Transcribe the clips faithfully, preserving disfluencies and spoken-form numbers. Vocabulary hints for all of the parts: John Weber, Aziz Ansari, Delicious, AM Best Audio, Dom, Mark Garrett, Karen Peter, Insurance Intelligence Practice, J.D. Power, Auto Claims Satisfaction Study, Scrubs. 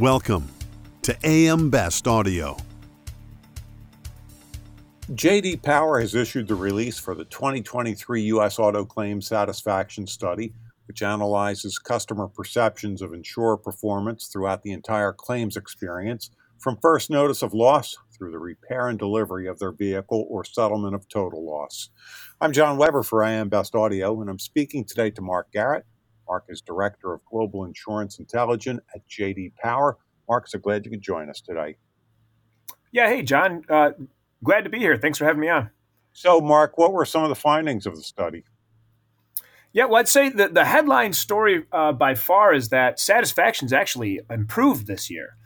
Welcome to A M Best Audio. J D. Power has issued the release for the twenty twenty-three U S Auto Claims Satisfaction Study, which analyzes customer perceptions of insurer performance throughout the entire claims experience, from first notice of loss through the repair and delivery of their vehicle or settlement of total loss. I'm John Weber for A M Best Audio, and I'm speaking today to Mark Garrett. Mark is Director of Global Insurance Intelligence at J D. Power. Mark, so glad you could join us today. Yeah, hey, John. Uh, glad to be here. Thanks for having me on. So, Mark, what were some of the findings of the study? Yeah, well, I'd say the, the headline story uh, by far is that satisfaction's actually improved this year.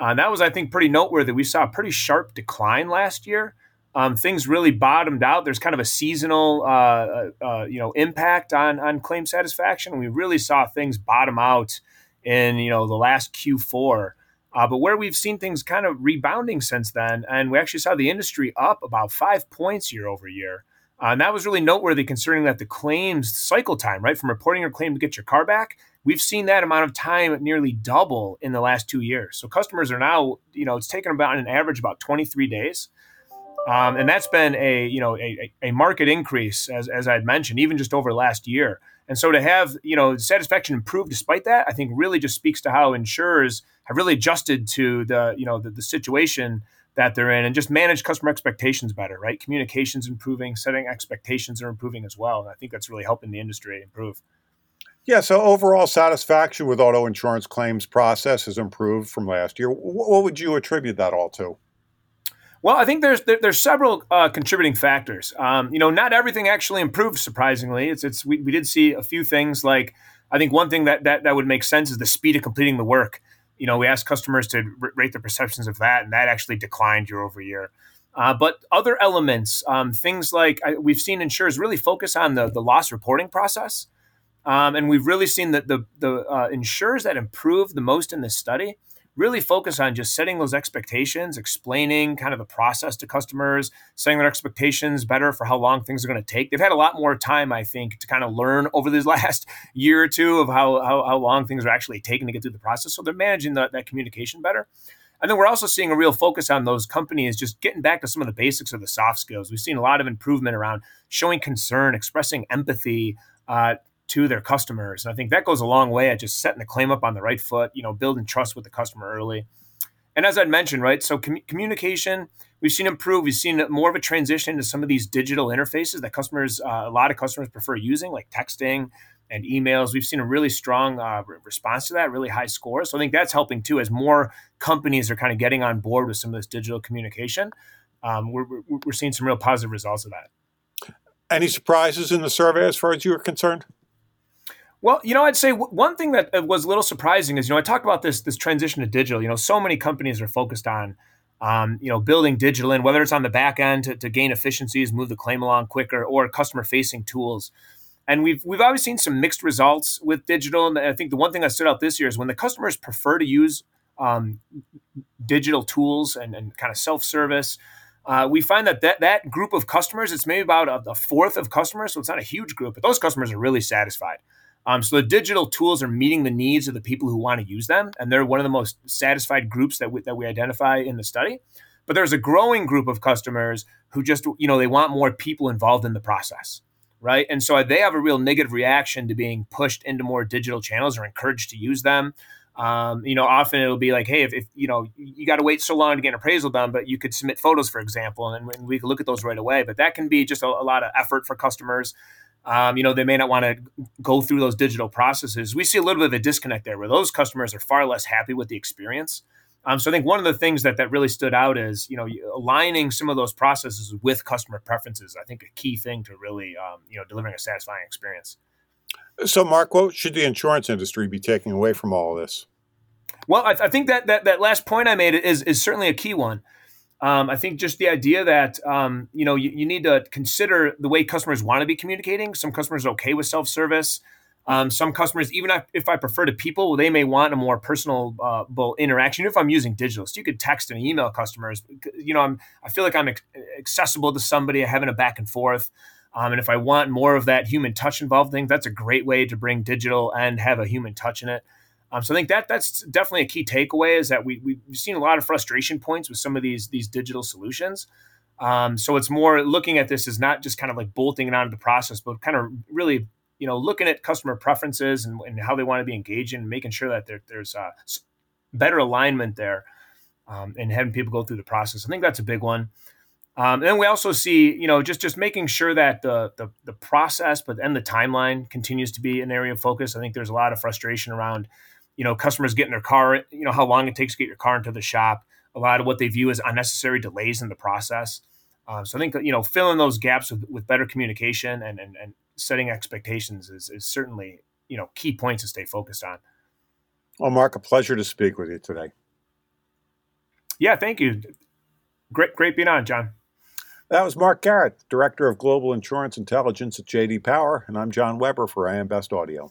Uh, that was, I think, pretty noteworthy. We saw a pretty sharp decline last year. Um, things really bottomed out. There's kind of a seasonal, uh, uh, you know, impact on on claim satisfaction. We really saw things bottom out in, you know, the last Q four. Uh, but where we've seen things kind of rebounding since then, and we actually saw the industry up about five points year over year. Uh, and that was really noteworthy considering that the claims cycle time, right, from reporting your claim to get your car back, we've seen that amount of time nearly double in the last two years. So customers are now, you know, it's taken about an average about twenty-three days. Um, and that's been a, you know, a, a market increase, as, as I'd mentioned, even just over last year. And so to have, you know, satisfaction improve despite that, I think really just speaks to how insurers have really adjusted to the, you know, the, the situation that they're in and just manage customer expectations better, right? Communication's improving, setting expectations are improving as well. And I think that's really helping the industry improve. Yeah, so overall satisfaction with auto insurance claims process has improved from last year. What would you attribute that all to? Well, I think there's there, there's several uh, contributing factors. Um, you know, not everything actually improved. Surprisingly, it's it's we, we did see a few things. Like I think one thing that, that that would make sense is the speed of completing the work. You know, we asked customers to rate their perceptions of that, and that actually declined year over year. Uh, but other elements, um, things like I, we've seen insurers really focus on the the loss reporting process, um, and we've really seen that the the uh, insurers that improved the most in this study really focus on just setting those expectations, explaining kind of the process to customers, setting their expectations better for how long things are going to take. They've had a lot more time, I think, to kind of learn over this last year or two of how how, how long things are actually taking to get through the process. So they're managing the, that communication better. And then we're also seeing a real focus on those companies just getting back to some of the basics of the soft skills. We've seen a lot of improvement around showing concern, expressing empathy, uh, to their customers. And I think that goes a long way at just setting the claim up on the right foot, you know, building trust with the customer early. And as I mentioned, right, so com- communication, we've seen improve. We've seen more of a transition to some of these digital interfaces that customers, uh, a lot of customers prefer using, like texting and emails. We've seen a really strong uh, re- response to that, really high scores. So I think that's helping too, as more companies are kind of getting on board with some of this digital communication. Um, we're, we're, we're seeing some real positive results of that. Any surprises in the survey as far as you are concerned? Well, you know, I'd say one thing that was a little surprising is, you know, I talked about this this transition to digital. You know, so many companies are focused on, um, you know, building digital in, whether it's on the back end to, to gain efficiencies, move the claim along quicker, or customer-facing tools. And we've we've always seen some mixed results with digital. And I think the one thing that stood out this year is when the customers prefer to use um, digital tools and, and kind of self-service, Uh, we find that, that that group of customers, it's maybe about a, a fourth of customers, so it's not a huge group, but those customers are really satisfied. Um, so the digital tools are meeting the needs of the people who want to use them, and they're one of the most satisfied groups that we, that we identify in the study. But there's a growing group of customers who just, you know, they want more people involved in the process, right? And so they have a real negative reaction to being pushed into more digital channels or encouraged to use them. Um, you know, often it'll be like, hey, if, if you know, you got to wait so long to get an appraisal done, but you could submit photos, for example, and, and we can look at those right away. But that can be just a, a lot of effort for customers. Um, you know, they may not want to go through those digital processes. We see a little bit of a disconnect there where those customers are far less happy with the experience. Um, so I think one of the things that that really stood out is, you know, aligning some of those processes with customer preferences. I think a key thing to really, um, you know, delivering a satisfying experience. So, Mark, what should the insurance industry be taking away from all of this? Well, I, I think that, that that last point I made is is certainly a key one. Um, I think just the idea that, um, you know, you, you need to consider the way customers want to be communicating. Some customers are okay with self-service. Um, some customers, even if, if I prefer to people, they may want a more personal uh, interaction if I'm using digital. So you could text and email customers. You know, I'm, I feel like I'm ac- accessible to somebody, having a back and forth. Um, and if I want more of that human touch involved thing, that's a great way to bring digital and have a human touch in it. Um, so I think that that's definitely a key takeaway, is that we, we've seen a lot of frustration points with some of these these digital solutions. Um, so it's more looking at this as not just kind of like bolting it onto the process, but kind of really, you know, looking at customer preferences and, and how they want to be engaged, and making sure that there, there's a better alignment there, um, and having people go through the process. I think that's a big one. Um, and then we also see, you know, just, just making sure that the, the, the process, but then the timeline continues to be an area of focus. I think there's a lot of frustration around, you know, customers getting their car, you know, how long it takes to get your car into the shop, a lot of what they view as unnecessary delays in the process. Um, so I think, you know, filling those gaps with, with better communication and, and, and setting expectations is, is certainly, you know, key points to stay focused on. Well, Mark, a pleasure to speak with you today. Yeah, thank you. Great, great being on, John. That was Mark Garrett, Director of Global Insurance Intelligence at J D. Power, and I'm John Weber for A M Best Audio.